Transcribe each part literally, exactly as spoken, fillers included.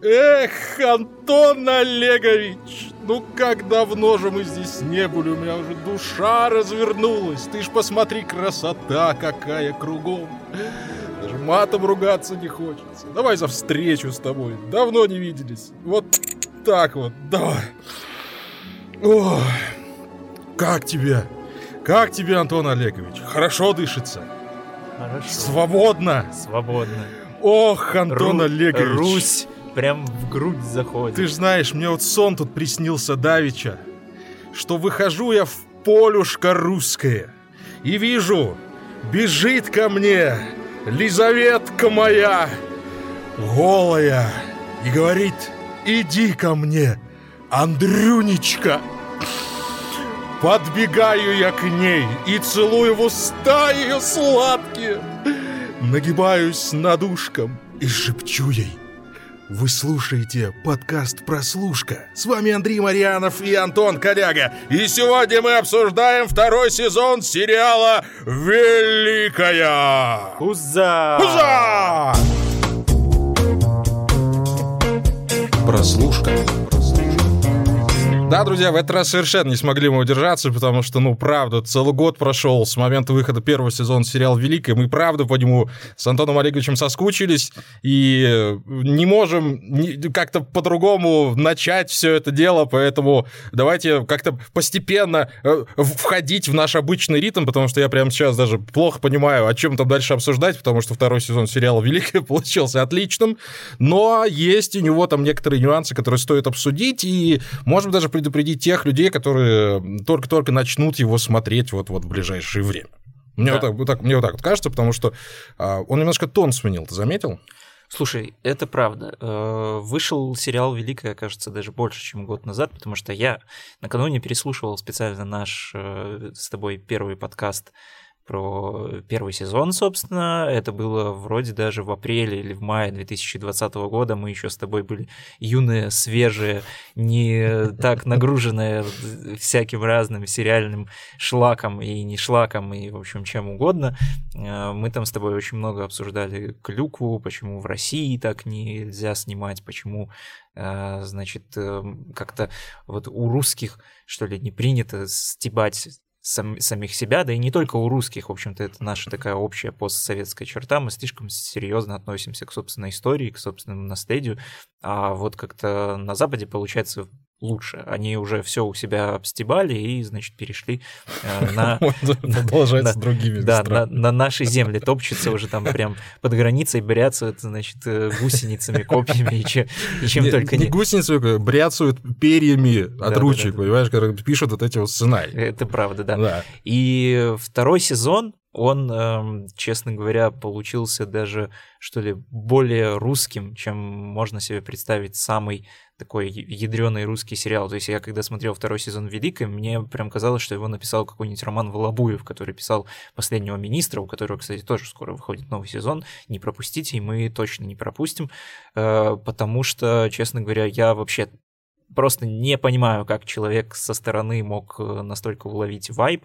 Эх, Антон Олегович, ну как давно же мы здесь не были, у меня уже душа развернулась. Ты ж посмотри, красота какая кругом. Даже матом ругаться не хочется. Давай за встречу с тобой, давно не виделись. Вот так вот, давай. Ох, как тебе? Как тебе, Антон Олегович? Хорошо дышится? Хорошо. Свободно? Свободно. Ох, Антон Ру- Олегович. Русь. Прям в грудь заходит. Ты ж знаешь, мне вот сон тут приснился давеча, что выхожу я в полюшко русское и вижу, бежит ко мне Лизаветка моя голая и говорит: иди ко мне, Андрюнечка. Подбегаю я к ней и целую в уста ее сладкие, нагибаюсь над ушком и шепчу ей: вы слушаете подкаст «Прослушка». С вами Андрей Марианов и Антон Коляга. И сегодня мы обсуждаем второй сезон сериала «Великая». Хуза! Хуза! Прослушка. Да, друзья, в этот раз совершенно не смогли мы удержаться, потому что, ну, правда, целый год прошел с момента выхода первого сезона сериала «Великая». Мы, правда, по нему с Антоном Олеговичем соскучились и не можем как-то по-другому начать все это дело, поэтому давайте как-то постепенно входить в наш обычный ритм, потому что я прямо сейчас даже плохо понимаю, о чем там дальше обсуждать, потому что второй сезон сериала «Великая» получился отличным, но есть у него там некоторые нюансы, которые стоит обсудить, и, может быть, даже предупредить тех людей, которые только-только начнут его смотреть вот-вот в ближайшее время. Мне, да. вот так, вот так, мне вот так вот кажется, потому что а, он немножко тон сменил, ты заметил? Слушай, это правда. Вышел сериал «Великая», кажется, даже больше, чем год назад, потому что я накануне переслушивал специально наш с тобой первый подкаст про первый сезон, собственно. Это было вроде даже в апреле или в мае две тысячи двадцатого года. Мы еще с тобой были юные, свежие, не так нагруженные всяким разным сериальным шлаком и не шлаком, и, в общем, чем угодно. Мы там с тобой очень много обсуждали клюкву, почему в России так нельзя снимать, почему... значит, как-то вот у русских, что ли, не принято стебать Сам, самих себя, да и не только у русских, в общем-то, это наша такая общая постсоветская черта, мы слишком серьезно относимся к собственной истории, к собственному наследию, а вот как-то на Западе получается лучше, они уже все у себя обстебали и, значит, перешли на на наши земли, топчутся уже там прям под границей, бряцают, значит, гусеницами, копьями и чем только не. Не гусеницами, бряцают перьями от ручек, понимаешь, когда пишут вот эти вот сценарии. Это правда, да. И второй сезон, он, честно говоря, получился даже, что ли, более русским, чем можно себе представить самый такой ядрёный русский сериал. То есть я, когда смотрел второй сезон «Великой», мне прям казалось, что его написал какой-нибудь Роман Волобуев, который писал «Последнего министра», у которого, кстати, тоже скоро выходит новый сезон. Не пропустите, и мы точно не пропустим, потому что, честно говоря, я вообще... просто не понимаю, как человек со стороны мог настолько уловить вайб,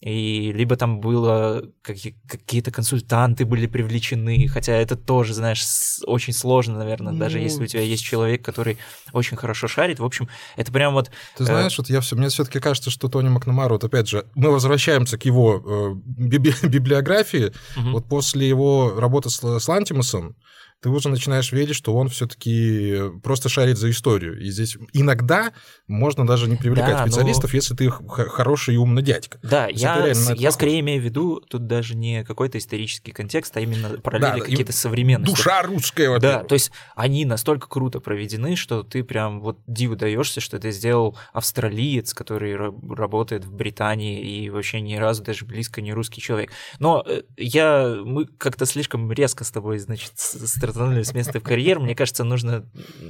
и либо там было какие-то консультанты были привлечены, хотя это тоже, знаешь, очень сложно, наверное, ну... даже если у тебя есть человек, который очень хорошо шарит. В общем, это прям вот... Ты знаешь, вот я все, мне все-таки кажется, что Тони Макнамара, вот опять же, мы возвращаемся к его библиографии, угу. Вот после его работы с Лантимасом, ты уже начинаешь верить, что он все-таки просто шарит за историю. И здесь иногда можно даже не привлекать да, специалистов, но... если ты х- хороший и умный дядька. Да, то я, с... я скорее имею в виду, тут даже не какой-то исторический контекст, а именно параллели да, какие-то современные. Душа русская, во-первых. Да, то есть они настолько круто проведены, что ты прям вот диву даешься, что это сделал австралиец, который работает в Британии и вообще ни разу даже близко не русский человек. Но я... мы как-то слишком резко с тобой, значит, с с места в карьер. Мне кажется, нужно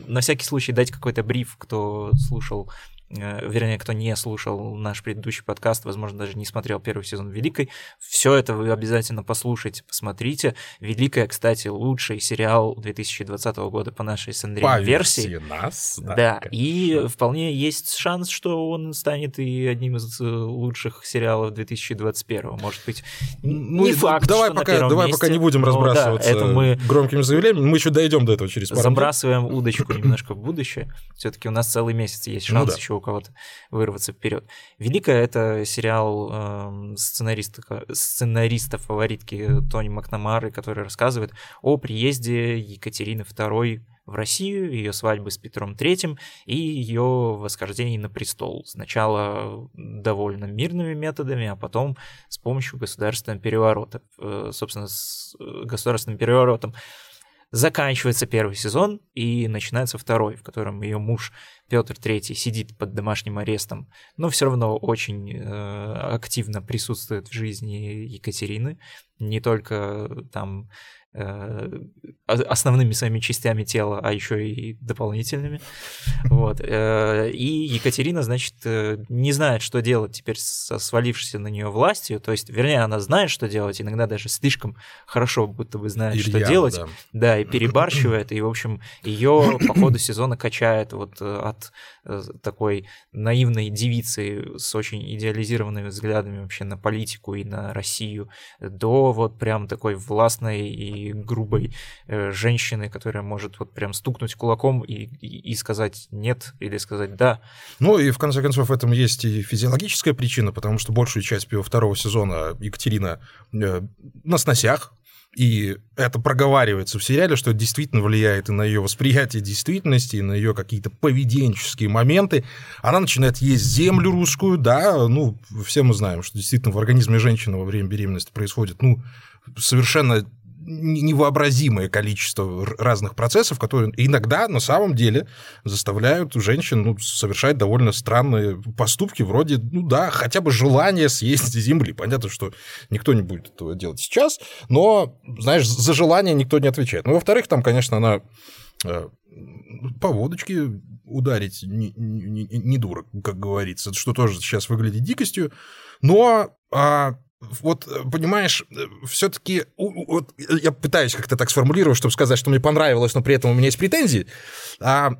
на всякий случай дать какой-то бриф, кто слушал вернее, кто не слушал наш предыдущий подкаст, возможно, даже не смотрел первый сезон «Великой», все это вы обязательно послушайте, посмотрите. «Великая», кстати, лучший сериал две тысячи двадцатого года по нашей с Андреем версии. По версии нас. Да, да, и вполне есть шанс, что он станет и одним из лучших сериалов две тысячи двадцать первого. Может быть, ну, не факт, давай что пока, на первом давай месте, пока не будем разбрасываться, да, это мы громкими заявлениями, мы еще дойдем до этого через пару минут. Забрасываем удочку немножко в будущее. Все-таки у нас целый месяц есть шанс, ну да, еще у кого-то вырваться вперед. «Великая» — это сериал э, сценариста, сценариста-фаворитки Тони Макнамары, который рассказывает о приезде Екатерины второй в Россию, ее свадьбы с Петром третьим и ее восхождении на престол. Сначала довольно мирными методами, а потом с помощью государственного переворота. Э, собственно, с государственным переворотом. Заканчивается первый сезон и начинается второй, в котором ее муж Петр третий сидит под домашним арестом, но все равно очень э, активно присутствует в жизни Екатерины, не только там э, основными своими частями тела, а еще и дополнительными. Вот. Э, и Екатерина, значит, не знает, что делать теперь со свалившейся на нее властью, то есть, вернее, она знает, что делать, иногда даже слишком хорошо будто бы знает, Илья, что делать, да, да, и перебарщивает, и, в общем, ее по ходу сезона качает вот от такой наивной девицы с очень идеализированными взглядами вообще на политику и на Россию, до вот прям такой властной и грубой женщины, которая может вот прям стукнуть кулаком и, и, и сказать «нет» или сказать «да». Ну и в конце концов в этом есть и физиологическая причина, потому что большую часть второго сезона Екатерина на сносях, и это проговаривается в сериале, что это действительно влияет и на ее восприятие действительности, и на ее какие-то поведенческие моменты. Она начинает есть землю русскую, да, ну, все мы знаем, что действительно в организме женщины во время беременности происходит, ну, совершенно невообразимое количество разных процессов, которые иногда на самом деле заставляют женщин, ну, совершать довольно странные поступки, вроде, ну да, хотя бы желание съесть земли. Понятно, что никто не будет этого делать сейчас, но, знаешь, за желание никто не отвечает. Ну, во-вторых, там, конечно, она по водочке ударить не, не, не дура, как говорится, что тоже сейчас выглядит дикостью, но... Вот, понимаешь, все-таки вот, я пытаюсь как-то так сформулировать, чтобы сказать, что мне понравилось, но при этом у меня есть претензии. А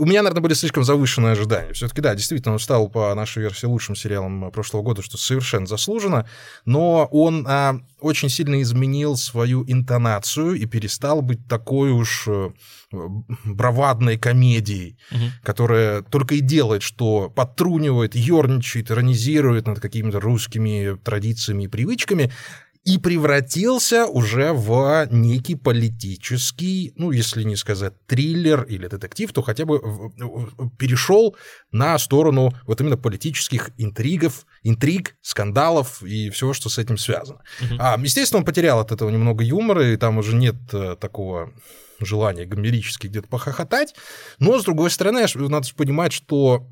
у меня, наверное, были слишком завышенные ожидания. Все-таки, да, действительно, он стал по нашей версии лучшим сериалом прошлого года, что совершенно заслуженно, но он а, очень сильно изменил свою интонацию и перестал быть такой уж бравадной комедией, угу, которая только и делает, что подтрунивает, ёрничает, иронизирует над какими-то русскими традициями и привычками, и превратился уже в некий политический, ну, если не сказать триллер или детектив, то хотя бы перешел на сторону вот именно политических интригов, интриг, скандалов и всего, что с этим связано. Угу. А, естественно, он потерял от этого немного юмора, и там уже нет такого желания гомерически где-то похохотать. Но, с другой стороны, надо понимать, что...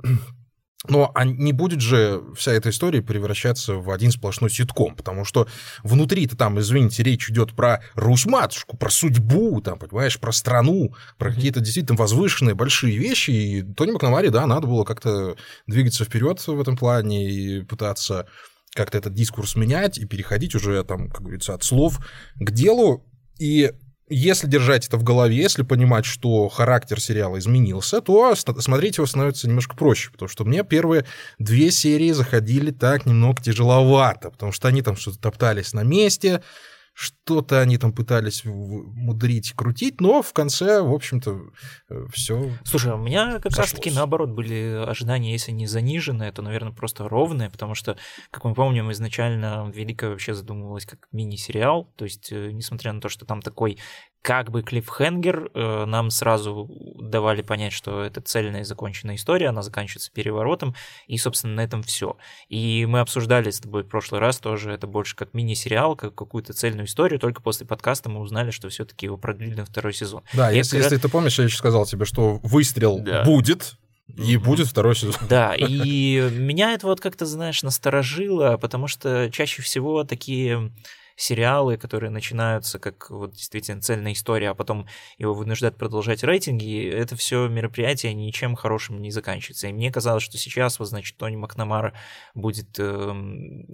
Но не будет же вся эта история превращаться в один сплошной ситком, потому что внутри-то там, извините, речь идет про Русь-матушку, про судьбу, там, понимаешь, про страну, про какие-то действительно возвышенные большие вещи, и Тони Макнамаре, да, надо было как-то двигаться вперед в этом плане и пытаться как-то этот дискурс менять и переходить уже, там, как говорится, от слов к делу, и... Если держать это в голове, если понимать, что характер сериала изменился, то смотреть его становится немножко проще, потому что мне первые две серии заходили так немного тяжеловато, потому что они там что-то топтались на месте, что-то они там пытались мудрить, крутить, но в конце, в общем-то, все. Слушай, у меня как сошлось. Раз-таки наоборот были ожидания, если не заниженные, то, наверное, просто ровные, потому что, как мы помним, изначально «Великая» вообще задумывалась как мини-сериал, то есть, несмотря на то, что там такой как бы клиффхенгер, нам сразу давали понять, что это цельная и законченная история, она заканчивается переворотом, и, собственно, на этом все. И мы обсуждали с тобой в прошлый раз тоже, это больше как мини-сериал, как какую-то цельную историю, только после подкаста мы узнали, что все-таки его продлили на второй сезон. Да, если, это... если ты помнишь, я еще сказал тебе, что выстрел да. будет... И будет второй сезон. Да, и меня это вот как-то, знаешь, насторожило, потому что чаще всего такие сериалы, которые начинаются как вот действительно цельная история, а потом его вынуждают продолжать рейтинги, это все мероприятие ничем хорошим не заканчивается. И мне казалось, что сейчас, вот, значит, Тони Макнамара будет э,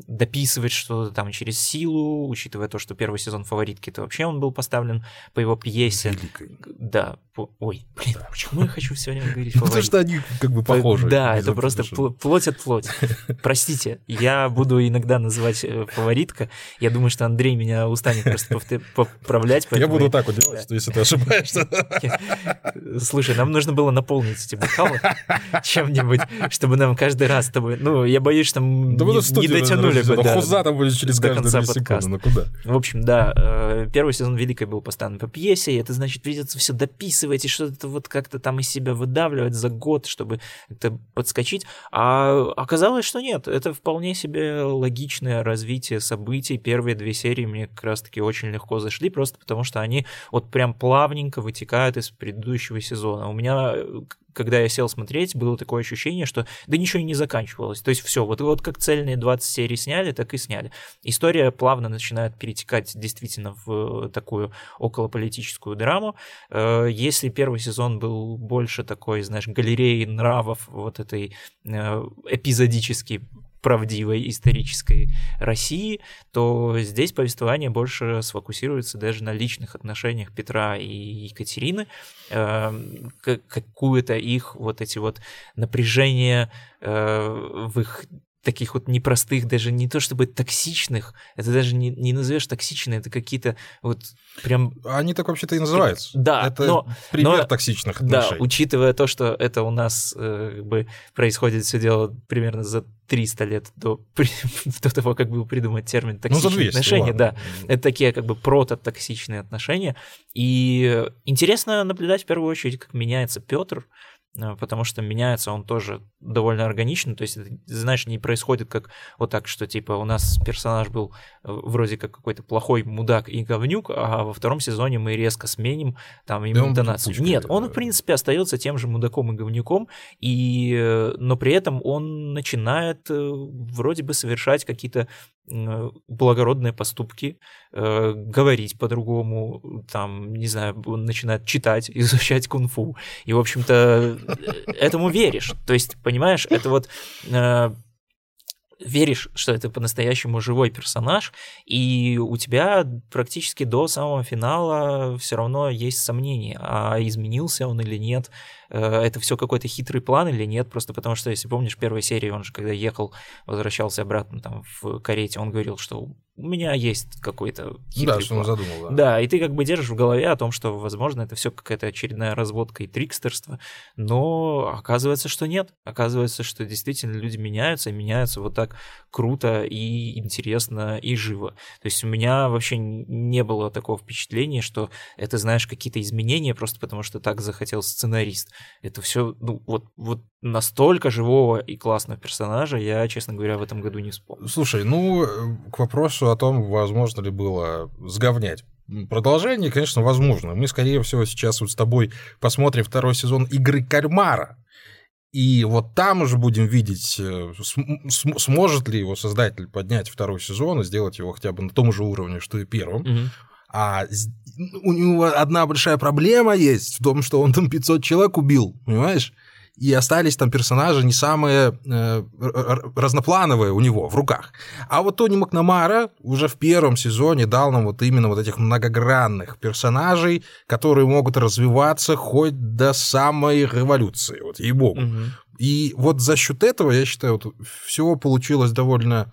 дописывать что-то там через силу, учитывая то, что первый сезон «Фаворитки» это вообще он был поставлен по его пьесе. Великой. Да. По... Ой, блин, да. Почему я хочу сегодня говорить «Фаворитки»? Потому что они как бы похожи. Да, это просто плоть от плоти. Простите, я буду иногда называть «Фаворитка». Я думаю, что Андрей меня устанет просто поправлять. Я буду так вот делать, если ты ошибаешься. Слушай, нам нужно было наполнить эти бокалы чем-нибудь, чтобы нам каждый раз с тобой... Ну, я боюсь, что мы не дотянули бы до конца подкаста. В общем, да, первый сезон «Великой» был поставлен по пьесе, и это значит, придется все дописывать и что-то вот как-то там из себя выдавливать за год, чтобы это подскочить. А оказалось, что нет. Это вполне себе логичное развитие событий. Первые две серии мне как раз-таки очень легко зашли, просто потому что они вот прям плавненько вытекают из предыдущего сезона. У меня... когда я сел смотреть, было такое ощущение, что да ничего и не заканчивалось. То есть все, вот, вот как цельные двадцать серий сняли, так и сняли. История плавно начинает перетекать действительно в такую околополитическую драму. Если первый сезон был больше такой, знаешь, галереи нравов, вот этой эпизодически правдивой исторической России, то здесь повествование больше сфокусируется даже на личных отношениях Петра и Екатерины, э, какое-то их вот эти вот напряжения э, в их таких вот непростых, даже не то чтобы токсичных, это даже не, не назовешь токсичные, это какие-то вот прям... Они так вообще-то и называются. Да, это но, пример но, токсичных отношений. Да, учитывая то, что это у нас э, как бы происходит все дело примерно за триста лет до, до того, как был придуман термин «токсичные ну, двести, отношения». Ладно. Да, это такие как бы прототоксичные отношения. И интересно наблюдать в первую очередь, как меняется Петр, потому что меняется он тоже довольно органично, то есть, знаешь, не происходит как вот так, что типа у нас персонаж был вроде как какой-то плохой мудак и говнюк, а во втором сезоне мы резко сменим там ему да интонацию. Он Нет, он в принципе остается тем же мудаком и говнюком, и... но при этом он начинает вроде бы совершать какие-то благородные поступки, э, говорить по-другому, там, не знаю, он начинает читать, изучать кунг-фу, и, в общем-то, этому веришь, то есть, понимаешь, это вот... Э, веришь, что это по-настоящему живой персонаж, и у тебя практически до самого финала все равно есть сомнения, а изменился он или нет, это все какой-то хитрый план или нет, просто потому что, если помнишь, в первой серии он же, когда ехал, возвращался обратно там в карете, он говорил, что у меня есть какой-то хитрый план. Да, что он задумал, да. Да, и ты как бы держишь в голове о том, что, возможно, это все какая-то очередная разводка и трикстерство, но оказывается, что нет, оказывается, что действительно люди меняются, и меняются вот так круто и интересно и живо. То есть у меня вообще не было такого впечатления, что это, знаешь, какие-то изменения просто потому, что так захотел сценарист. Это все, ну, вот, вот настолько живого и классного персонажа я, честно говоря, в этом году не вспомнил. Слушай, ну, к вопросу о том, возможно ли было сговнять. Продолжение, конечно, возможно. Мы, скорее всего, сейчас вот с тобой посмотрим второй сезон «Игры Кальмара». И вот там уже будем видеть, см- сможет ли его создатель поднять второй сезон и сделать его хотя бы на том же уровне, что и первым. Mm-hmm. А у него одна большая проблема есть в том, что он там пятьсот человек убил, понимаешь? И остались там персонажи не самые э, разноплановые у него в руках. А вот Тони Макнамара уже в первом сезоне дал нам вот именно вот этих многогранных персонажей, которые могут развиваться хоть до самой революции, вот ей-богу. Угу. И вот за счет этого, я считаю, вот всего получилось довольно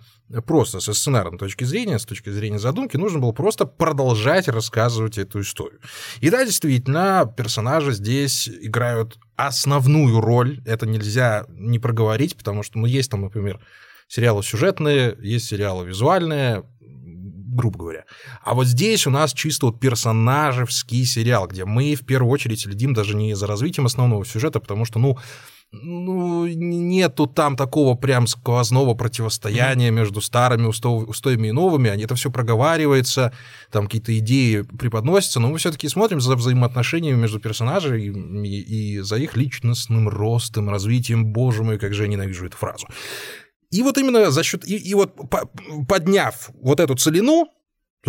просто со сценарной точки зрения, с точки зрения задумки, нужно было просто продолжать рассказывать эту историю. И да, действительно, персонажи здесь играют основную роль, это нельзя не проговорить, потому что, ну, есть там, например, сериалы сюжетные, есть сериалы визуальные, грубо говоря. А вот здесь у нас чисто вот персонажевский сериал, где мы в первую очередь следим даже не за развитием основного сюжета, потому что, ну, Ну, нету там такого прям сквозного противостояния между старыми устоями и новыми. Они это все проговаривается, там какие-то идеи преподносятся, но мы все-таки смотрим за взаимоотношениями между персонажами и, и за их личностным ростом, развитием. Боже мой, как же я ненавижу эту фразу. И вот именно за счет... И, и вот подняв вот эту целину,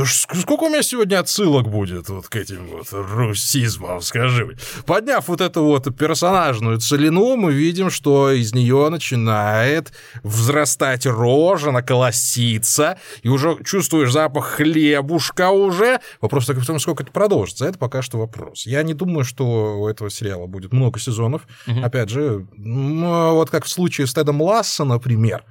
Сколько у меня сегодня отсылок будет вот к этим вот русизмам, скажи. Подняв вот эту вот персонажную целину, мы видим, что из нее начинает взрастать рожа, она колосится, и уже чувствуешь запах хлебушка уже. Вопрос только в том, сколько это продолжится. Это пока что вопрос. Я не думаю, что у этого сериала будет много сезонов. Угу. Опять же, ну, вот как в случае с Тедом Лассо, например,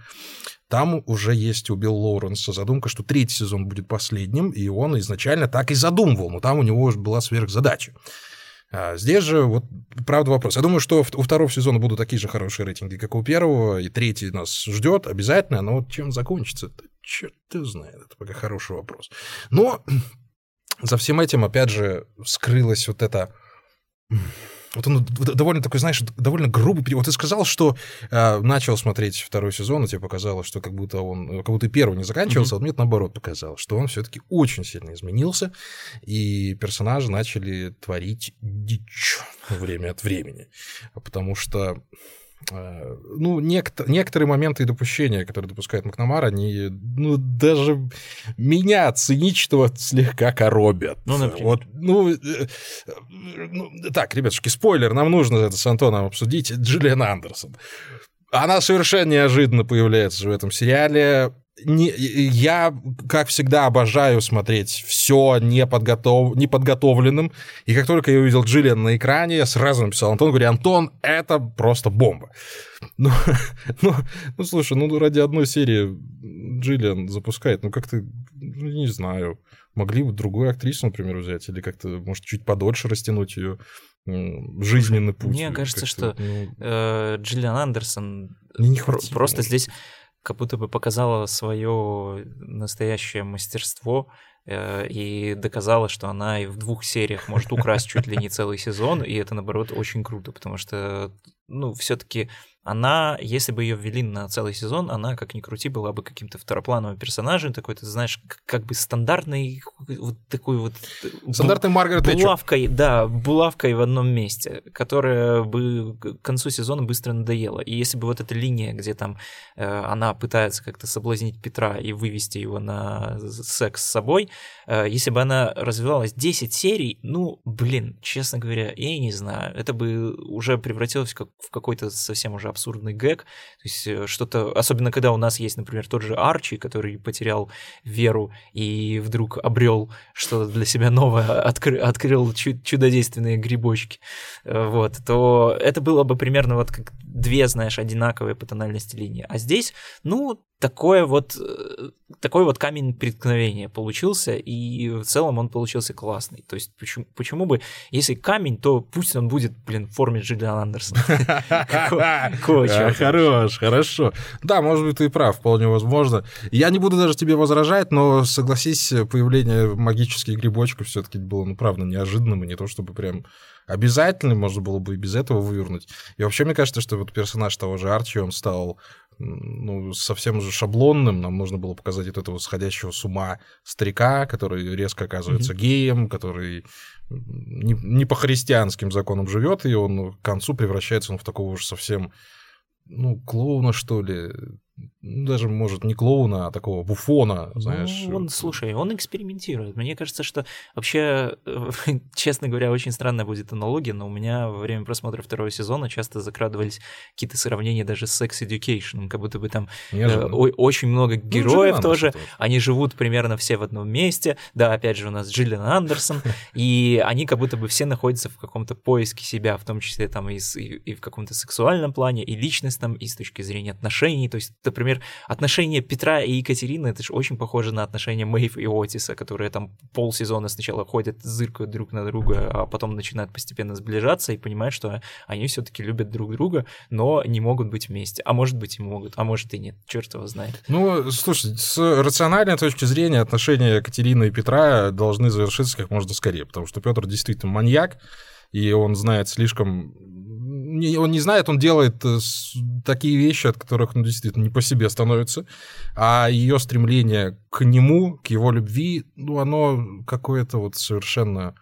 там уже есть у Билла Лоуренса задумка, что третий сезон будет последним, и он изначально так и задумывал, но там у него уже была сверхзадача. А здесь же, вот, правда, вопрос. Я думаю, что у второго сезона будут такие же хорошие рейтинги, как у первого, и третий нас ждет обязательно, но вот чем закончится, черт ты знает, это пока хороший вопрос. Но за всем этим, опять же, вскрылась вот эта... Вот он довольно такой, знаешь, довольно грубый перевод. Вот ты сказал, что э, начал смотреть второй сезон, и тебе показалось, что как будто он, как будто и первый не заканчивался, mm-hmm. а мне это наоборот показалось, что он все-таки очень сильно изменился, и персонажи начали творить дичь время от времени. Потому что э, ну, некто, некоторые моменты и допущения, которые допускает Макнамара, они ну, даже меня, циничного, слегка коробят. Ну, например. Вот, ну, э, Ну, так, ребятушки, спойлер, нам нужно это с Антоном обсудить. Джиллиан Андерсон. Она совершенно неожиданно появляется в этом сериале. Не, я, как всегда, обожаю смотреть все неподготов... неподготовленным. И как только я увидел Джиллиан на экране, я сразу написал Антону, говорю, Антон, это просто бомба. Ну, ну, ну, слушай, ну ради одной серии Джиллиан запускает, ну как-то, ну, не знаю... Могли бы другую актрису, например, взять, или как-то, может, чуть подольше растянуть ее жизненный путь. Мне кажется, что ну... э, Джиллиан Андерсон не про- хватит, просто может. Здесь как будто бы показала свое настоящее мастерство э, и доказала, что она и в двух сериях может украсть чуть ли не целый сезон, и это, наоборот, очень круто, потому что, ну, все-таки... Она, если бы ее ввели на целый сезон, она, как ни крути, была бы каким-то второплановым персонажем, такой, ты знаешь, как бы стандартной, вот такой вот... Стандартной бу- Маргарет Тэтчер. Булавкой, да, булавкой в одном месте, которая бы к концу сезона быстро надоела. И если бы вот эта линия, где там э, она пытается как-то соблазнить Петра и вывести его на секс с собой, э, если бы она развивалась десять серий, ну, блин, честно говоря, я и не знаю, это бы уже превратилось как, в какой-то совсем уже абсурдный гэг, то есть что-то, особенно когда у нас есть, например, тот же Арчи, который потерял веру и вдруг обрел что-то для себя новое, откры, открыл чу- чудодейственные грибочки, вот, то это было бы примерно вот как две, знаешь, одинаковые по тональности линии, а здесь, ну, такое вот, такой вот камень преткновения получился, и в целом он получился классный. То есть почему, почему бы, если камень, то пусть он будет, блин, в форме Джиллиан Андерсона. Хорош, хорошо. Да, может быть, ты и прав, вполне возможно. Я не буду даже тебе возражать, но, согласись, появление магических грибочков все-таки было, ну, правда, неожиданным, и не то чтобы прям... обязательно, можно было бы и без этого вывернуть. И вообще, мне кажется, что вот персонаж того же Арчи, он стал ну, совсем уже шаблонным. Нам нужно было показать вот этого сходящего с ума старика, который резко оказывается mm-hmm. геем, который не, не по христианским законам живет, и он к концу превращается он в такого уж совсем, ну, клоуна, что ли, даже, может, не клоуна, а такого буфона, знаешь. Ну, он, слушай, он экспериментирует. Мне кажется, что вообще, честно говоря, очень странная будет аналогия, но у меня во время просмотра второго сезона часто закрадывались какие-то сравнения даже с Sex Education, как будто бы там э, очень много героев ну, тоже, тоже, они живут примерно все в одном месте, да, опять же, у нас Джиллиан Андерсон, и они как будто бы все находятся в каком-то поиске себя, в том числе там и, и в каком-то сексуальном плане, и личностном, и с точки зрения отношений, то есть например, отношения Петра и Екатерины, это же очень похоже на отношения Мэйв и Отиса, которые там полсезона сначала ходят, зыркают друг на друга, а потом начинают постепенно сближаться и понимают, что они все-таки любят друг друга, но не могут быть вместе. А может быть и могут, а может и нет, черт его знает. Ну, слушай, с рациональной точки зрения отношения Екатерины и Петра должны завершиться как можно скорее, потому что Петр действительно маньяк, и он знает слишком... Он не знает, он делает такие вещи, от которых, ну, действительно, не по себе становится. А ее стремление к нему, к его любви, ну, оно какое-то вот совершенно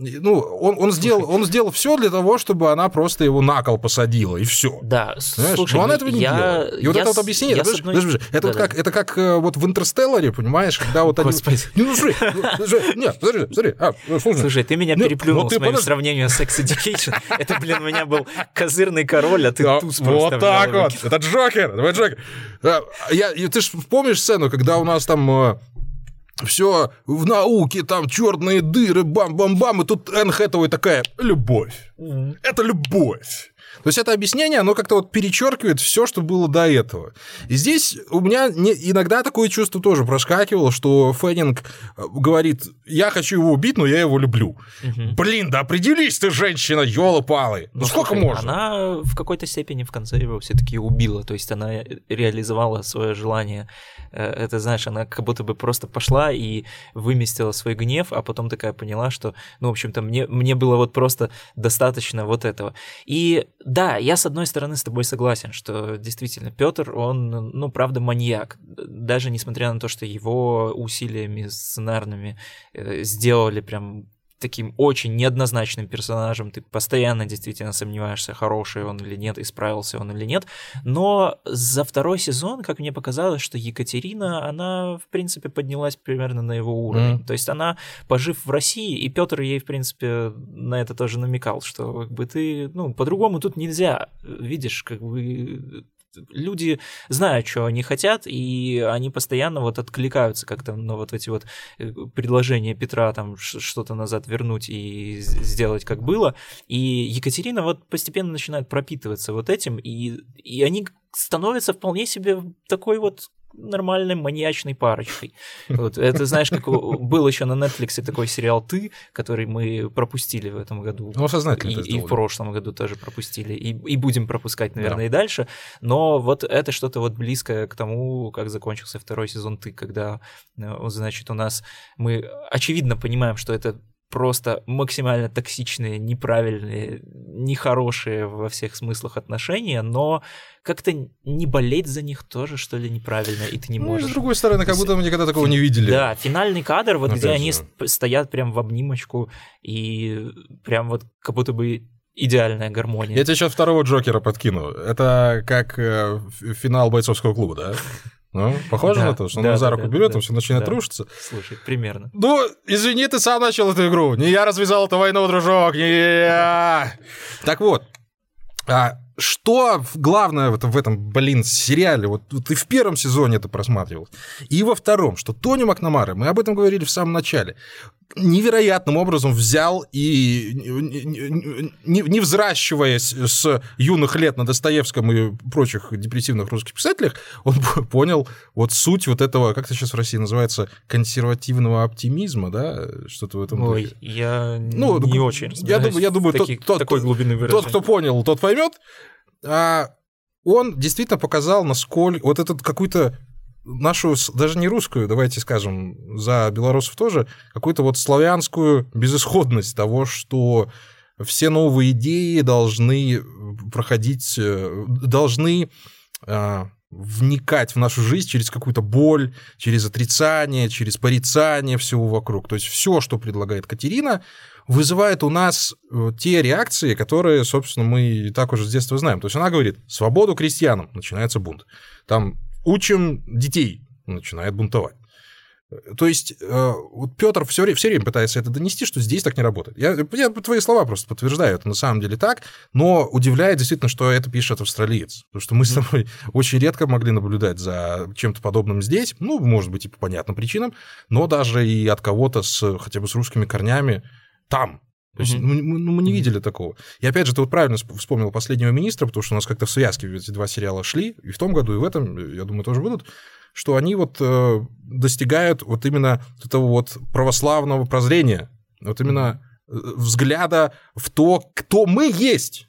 Ну, он, он, сделал, он сделал все для того, чтобы она просто его на кол посадила, и все. Да, знаешь? Слушай, но она этого не я, делала. И я вот с... это вот объяснение, это, одной... даже, даже, это да, вот да. как, это как вот в «Интерстелларе», понимаешь, когда вот... Господи. Один... Ну, слушай, нет, подожди, смотри. А, слушай, ты меня нет, переплюнул с моим подож... сравнением с Sex Education. Это, блин, у меня был козырный король, а ты но, туз просто... Вот так вот, это Джокер, это Джокер. Я, ты ж помнишь сцену, когда у нас там... Все в науке, там черные дыры, бам-бам-бам, и тут Энн Хэтэуэй такая: любовь. Mm-hmm. Это любовь. То есть это объяснение, оно как-то вот перечеркивает все, что было до этого. И здесь у меня не, иногда такое чувство тоже проскакивало, что Фэннинг говорит: я хочу его убить, но я его люблю. Угу. Блин, да определись ты, женщина, ёлы-палы. Ну, ну сколько слушай, можно? Она в какой-то степени в конце его все-таки убила, то есть она реализовала свое желание. Это, знаешь, она как будто бы просто пошла и выместила свой гнев, а потом такая поняла, что, ну, в общем-то, мне, мне было вот просто достаточно вот этого. И да, я с одной стороны с тобой согласен, что действительно Петр, он, ну, правда, маньяк, даже несмотря на то, что его усилиями сценарными э, сделали прям таким очень неоднозначным персонажем, ты постоянно действительно сомневаешься, хороший он или нет, исправился он или нет, но за второй сезон, как мне показалось, что Екатерина, она, в принципе, поднялась примерно на его уровень, mm. то есть она, пожив в России, и Петр ей, в принципе, на это тоже намекал, что как бы ты, ну, по-другому тут нельзя, видишь, как бы... Люди знают, что они хотят, и они постоянно вот откликаются как-то на вот эти вот предложения Петра там что-то назад вернуть и сделать как было. И Екатерина вот постепенно начинает пропитываться вот этим, и, и они становятся вполне себе такой вот нормальной маньячной парочкой. Вот. Это, знаешь, как был еще на Netflix такой сериал «Ты», который мы пропустили в этом году. Ну, сознательно. И, и в прошлом году тоже пропустили. И, и будем пропускать, наверное, да. и дальше. Но вот это что-то вот близкое к тому, как закончился второй сезон «Ты», когда, значит, у нас мы очевидно понимаем, что это просто максимально токсичные, неправильные, нехорошие во всех смыслах отношения, но как-то не болеть за них тоже, что ли, неправильно, и ты не можешь. Ну, с другой стороны, как будто мы никогда такого не видели. Да, финальный кадр, вот опять где же. Они стоят прям в обнимочку, и прям вот как будто бы идеальная гармония. Я тебе сейчас второго Джокера подкину. Это как финал «Бойцовского клуба», да? Ну, похоже да, на то, что он да, за руку да, берет, да, он все начинает да. рушиться. Слушай, примерно. Ну, извини, ты сам начал эту игру. Не я развязал эту войну, дружок, не я. Так вот, а что главное в этом, блин, сериале, вот ты в первом сезоне это просматривал, и во втором, что Тони Макнамара, мы об этом говорили в самом начале, невероятным образом взял и, не взращиваясь с юных лет на Достоевском и прочих депрессивных русских писателях, он понял вот суть вот этого, как это сейчас в России называется, консервативного оптимизма, да, что-то в этом Ой, духе. я ну, не очень я думаю, я думаю таких, тот, такой глубины выражения. Тот, кто понял, тот поймет. А он действительно показал, насколько вот этот какую-то нашу, даже не русскую, давайте скажем, за белорусов тоже, какую-то вот славянскую безысходность того, что все новые идеи должны проходить, должны а, вникать в нашу жизнь через какую-то боль, через отрицание, через порицание всего вокруг. То есть все, что предлагает Катерина, вызывает у нас те реакции, которые, собственно, мы и так уже с детства знаем. То есть она говорит: свободу крестьянам, начинается бунт. Там... Учим детей, начинает бунтовать. То есть вот Петр все время, все время пытается это донести, что здесь так не работает. Я, я твои слова просто подтверждаю, это на самом деле так, но удивляет действительно, что это пишет австралиец, потому что мы с тобой mm-hmm. очень редко могли наблюдать за чем-то подобным здесь, ну, может быть, и по понятным причинам, но даже и от кого-то с хотя бы с русскими корнями там. То есть, mm-hmm. мы, мы не видели mm-hmm. такого. И опять же, ты вот правильно вспомнил «Последнего министра», потому что у нас как-то в связке эти два сериала шли, и в том году, и в этом, я думаю, тоже будут, что они вот э, достигают вот именно этого вот православного прозрения, вот именно взгляда в то, кто мы есть.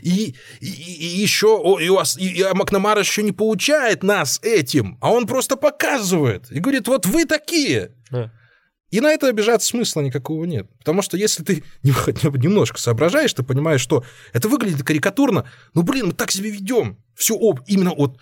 И, и, и еще и, и, и Макнамара еще не поучает нас этим, а он просто показывает и говорит: вот вы такие. Yeah. И на это обижаться смысла никакого нет. Потому что если ты немножко соображаешь, ты понимаешь, что это выглядит карикатурно. Ну, блин, мы так себя ведем. Все об... именно от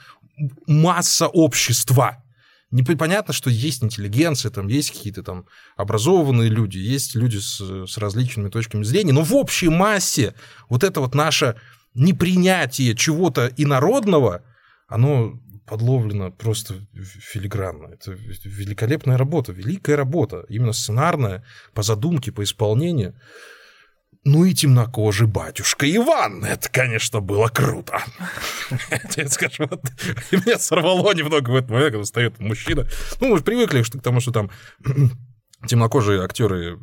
масса общества. Непонятно, что есть интеллигенция, там есть какие-то там образованные люди, есть люди с, с различными точками зрения, но в общей массе вот это вот наше непринятие чего-то инородного, оно подловлено просто филигранно. Это великолепная работа, великая работа, именно сценарная, по задумке, по исполнению. Ну и темнокожий батюшка Иван. Это, конечно, было круто. Я скажу, вот меня сорвало немного в этот момент, когда встает мужчина. Ну, мы же привыкли к тому, что там темнокожие актеры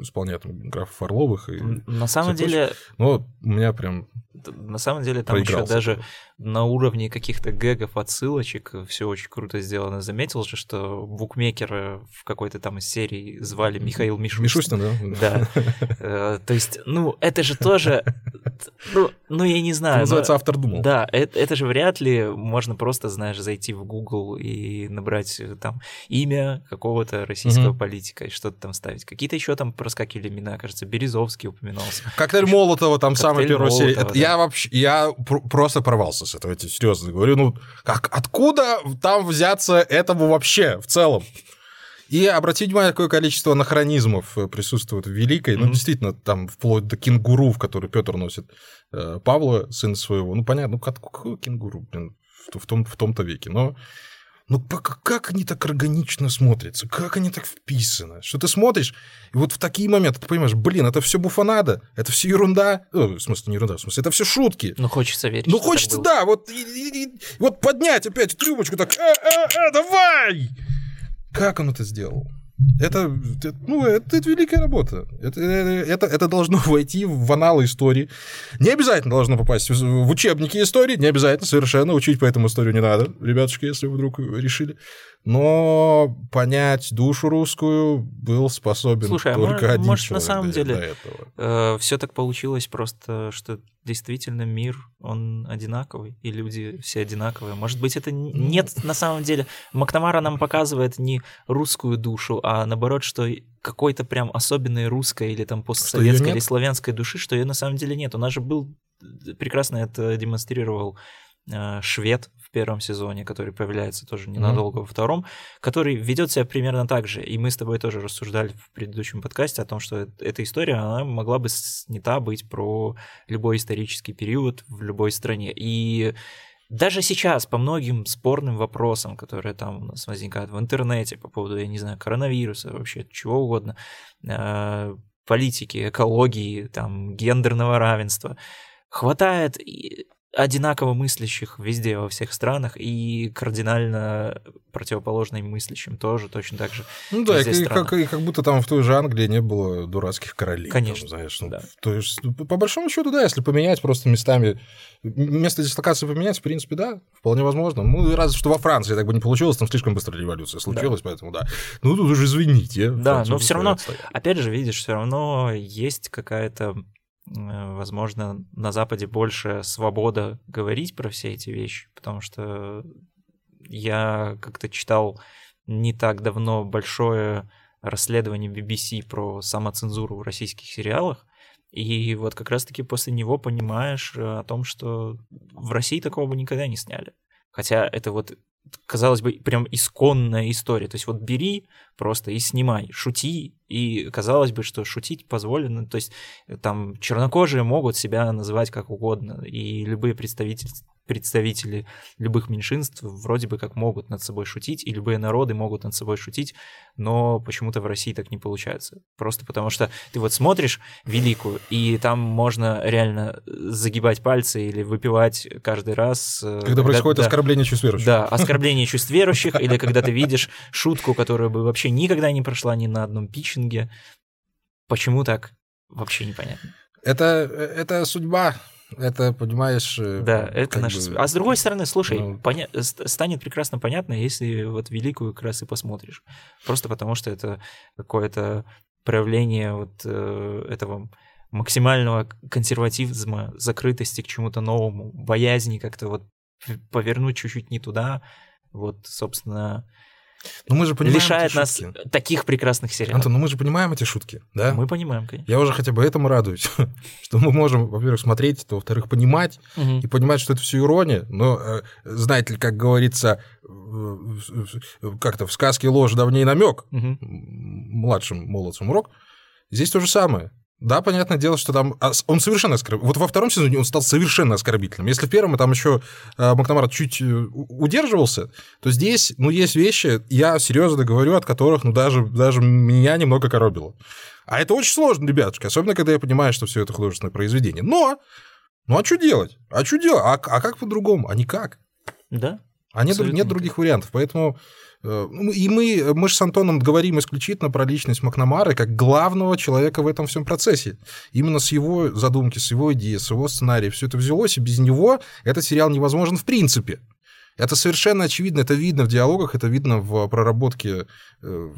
исполняют графов Орловых. На самом деле... Но у меня прям... На самом деле там еще даже на уровне каких-то гэгов, отсылочек все очень круто сделано. Заметил же, что букмекера в какой-то там серии звали Михаил Мишустин. Мишустин, да? Да. То есть, ну, это же тоже... Ну, я не знаю. Называется «Автор думал». Да, это же вряд ли можно просто, знаешь, зайти в Google и набрать там имя какого-то российского политика и что-то там ставить. Какие-то еще там проскакивали имена, кажется, Березовский упоминался. «Коктейль Молотова», там самая первая серия. Я вообще, я просто порвался с этого, я тебе серьезно говорю, ну, как, откуда там взяться этому вообще в целом? И обратите внимание, какое количество анахронизмов присутствует в Великой, mm-hmm. ну, действительно, там, вплоть до кенгуру, в который Петр носит э, Павла, сына своего, ну, понятно, ну, какое кенгуру, блин, в, в, том, в том-то веке, но... Ну, как они так органично смотрятся? Как они так вписаны? Что ты смотришь, и вот в такие моменты ты понимаешь, блин, это все буфонада, это все ерунда. О, в смысле, не ерунда, в смысле, это все шутки. Ну, хочется верить. Ну, хочется, да, вот, и, и, и, вот поднять опять трубочку, так, а, а, а, давай! Как он это сделал? Это, это, ну, это, это великая работа. Это, это, это должно войти в аналы истории. Не обязательно должно попасть в, в учебники истории, не обязательно совершенно. Учить по этому историю не надо, ребятушки, если вы вдруг решили. Но понять душу русскую был способен Слушай, только а один может, человек на самом до, деле, до этого. Э, все так получилось просто, что действительно мир, он одинаковый, и люди все одинаковые. Может быть, это ну... нет на самом деле. Макнамара нам показывает не русскую душу, а наоборот, что какой-то прям особенной русской или там постсоветской или славянской души, что ее на самом деле нет. У нас же был, прекрасно это демонстрировал э, швед, в первом сезоне, который появляется тоже ненадолго mm-hmm. во втором, который ведет себя примерно так же. И мы с тобой тоже рассуждали в предыдущем подкасте о том, что эта история, она могла бы снята быть про любой исторический период в любой стране. И даже сейчас по многим спорным вопросам, которые там у нас возникают в интернете по поводу, я не знаю, коронавируса, вообще чего угодно, политики, экологии, там, гендерного равенства, хватает... одинаково мыслящих везде, во всех странах, и кардинально противоположным мыслящим тоже точно так же. Ну да, и как, и как будто там в той же Англии не было дурацких королей. Конечно, там, знаешь, ну, да. То есть, по большому счету, да, если поменять просто местами, место дислокации поменять, в принципе, да, вполне возможно. Ну, разве что во Франции так бы не получилось, там слишком быстро революция случилась, да. Поэтому да. Ну, тут уже извините. Да, но все равно, отстоять. Опять же, видишь, все равно есть какая-то... возможно, на Западе больше свобода говорить про все эти вещи, потому что я как-то читал не так давно большое расследование би би си про самоцензуру в российских сериалах, и вот как раз-таки после него понимаешь о том, что в России такого бы никогда не сняли. Хотя это вот, казалось бы, прям исконная история. То есть вот бери просто и снимай, шути, и казалось бы, что шутить позволено. То есть там чернокожие могут себя называть как угодно, и любые представители, представители любых меньшинств вроде бы как могут над собой шутить, и любые народы могут над собой шутить, но почему-то в России так не получается. Просто потому что ты вот смотришь «Великую», и там можно реально загибать пальцы или выпивать каждый раз... Когда, когда происходит да, оскорбление чувств верующих. Да, оскорбление чувств верующих, или когда ты видишь шутку, которая бы вообще никогда не прошла ни на одном питчинге. Почему так? Вообще непонятно. Это, это судьба. Это, понимаешь... Да, это наша... Бы... А с другой стороны, слушай, ну... поня... станет прекрасно понятно, если вот «Великую» как раз и посмотришь. Просто потому, что это какое-то проявление вот э, этого максимального консерватизма, закрытости к чему-то новому, боязни как-то вот повернуть чуть-чуть не туда. Вот, собственно... Но мы же понимаем лишает нас шутки. Таких прекрасных сериалов. Антон, ну мы же понимаем эти шутки, да? Мы понимаем, конечно. Я уже хотя бы этому радуюсь, что мы можем, во-первых, смотреть, то, во-вторых, понимать, угу. и понимать, что это все ирония. Но, знаете ли, как говорится, как-то в сказке ложь давней намек, угу. младшим молодцам урок, здесь то же самое. Да, понятное дело, что там он совершенно оскорбительный. Вот во втором сезоне он стал совершенно оскорбительным. Если в первом там еще Макнамара чуть удерживался, то здесь, ну, есть вещи, я серьезно говорю, от которых, ну, даже, даже меня немного коробило. А это очень сложно, ребятушки, особенно когда я понимаю, что все это художественное произведение. Но, ну, а что делать? А что делать? А, а как по-другому? А никак. Да. А нет, нет других вариантов, поэтому... И мы, мы же с Антоном говорим исключительно про личность Макнамары как главного человека в этом всем процессе. Именно с его задумки, с его идеи, с его сценария все это взялось, и без него этот сериал невозможен в принципе. Это совершенно очевидно, это видно в диалогах, это видно в проработке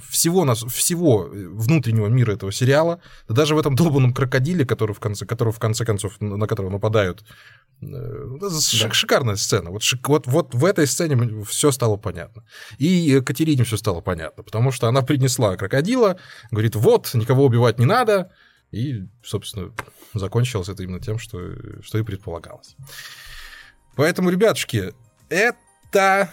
всего, нас, всего внутреннего мира этого сериала. Даже в этом долбанном крокодиле, который в конце, который в конце концов, на которого нападают. Шик, да. Шикарная сцена. Вот, шик, вот, вот в этой сцене все стало понятно. И Екатерине все стало понятно, потому что она принесла крокодила, говорит, вот, никого убивать не надо. И, собственно, закончилось это именно тем, что, что и предполагалось. Поэтому, ребятушки, это... Это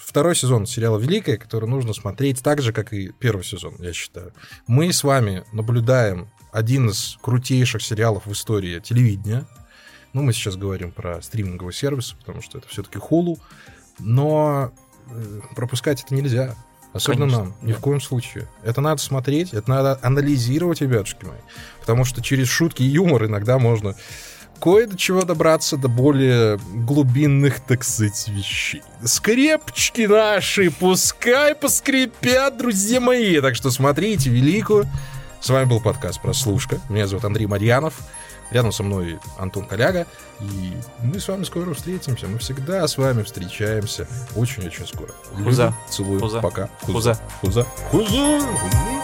второй сезон сериала «Великая», который нужно смотреть так же, как и первый сезон, я считаю. Мы с вами наблюдаем один из крутейших сериалов в истории телевидения. Ну, мы сейчас говорим про стриминговые сервисы, потому что это все-таки Hulu. Но пропускать это нельзя. Особенно Конечно, нам. Да. Ни в коем случае. Это надо смотреть, это надо анализировать, ребятушки мои. Потому что через шутки и юмор иногда можно... кое-до чего добраться до более глубинных, так сказать, вещей. Скрепочки наши, пускай поскрипят, друзья мои. Так что смотрите «Великую». С вами был подкаст «Прослушка». Меня зовут Андрей Марианов. Рядом со мной Антон Коляга. И мы с вами скоро встретимся. Мы всегда с вами встречаемся очень-очень скоро. Хуза. Целую. Хуза. Пока. Хуза. Хуза. Хуза. Хуза.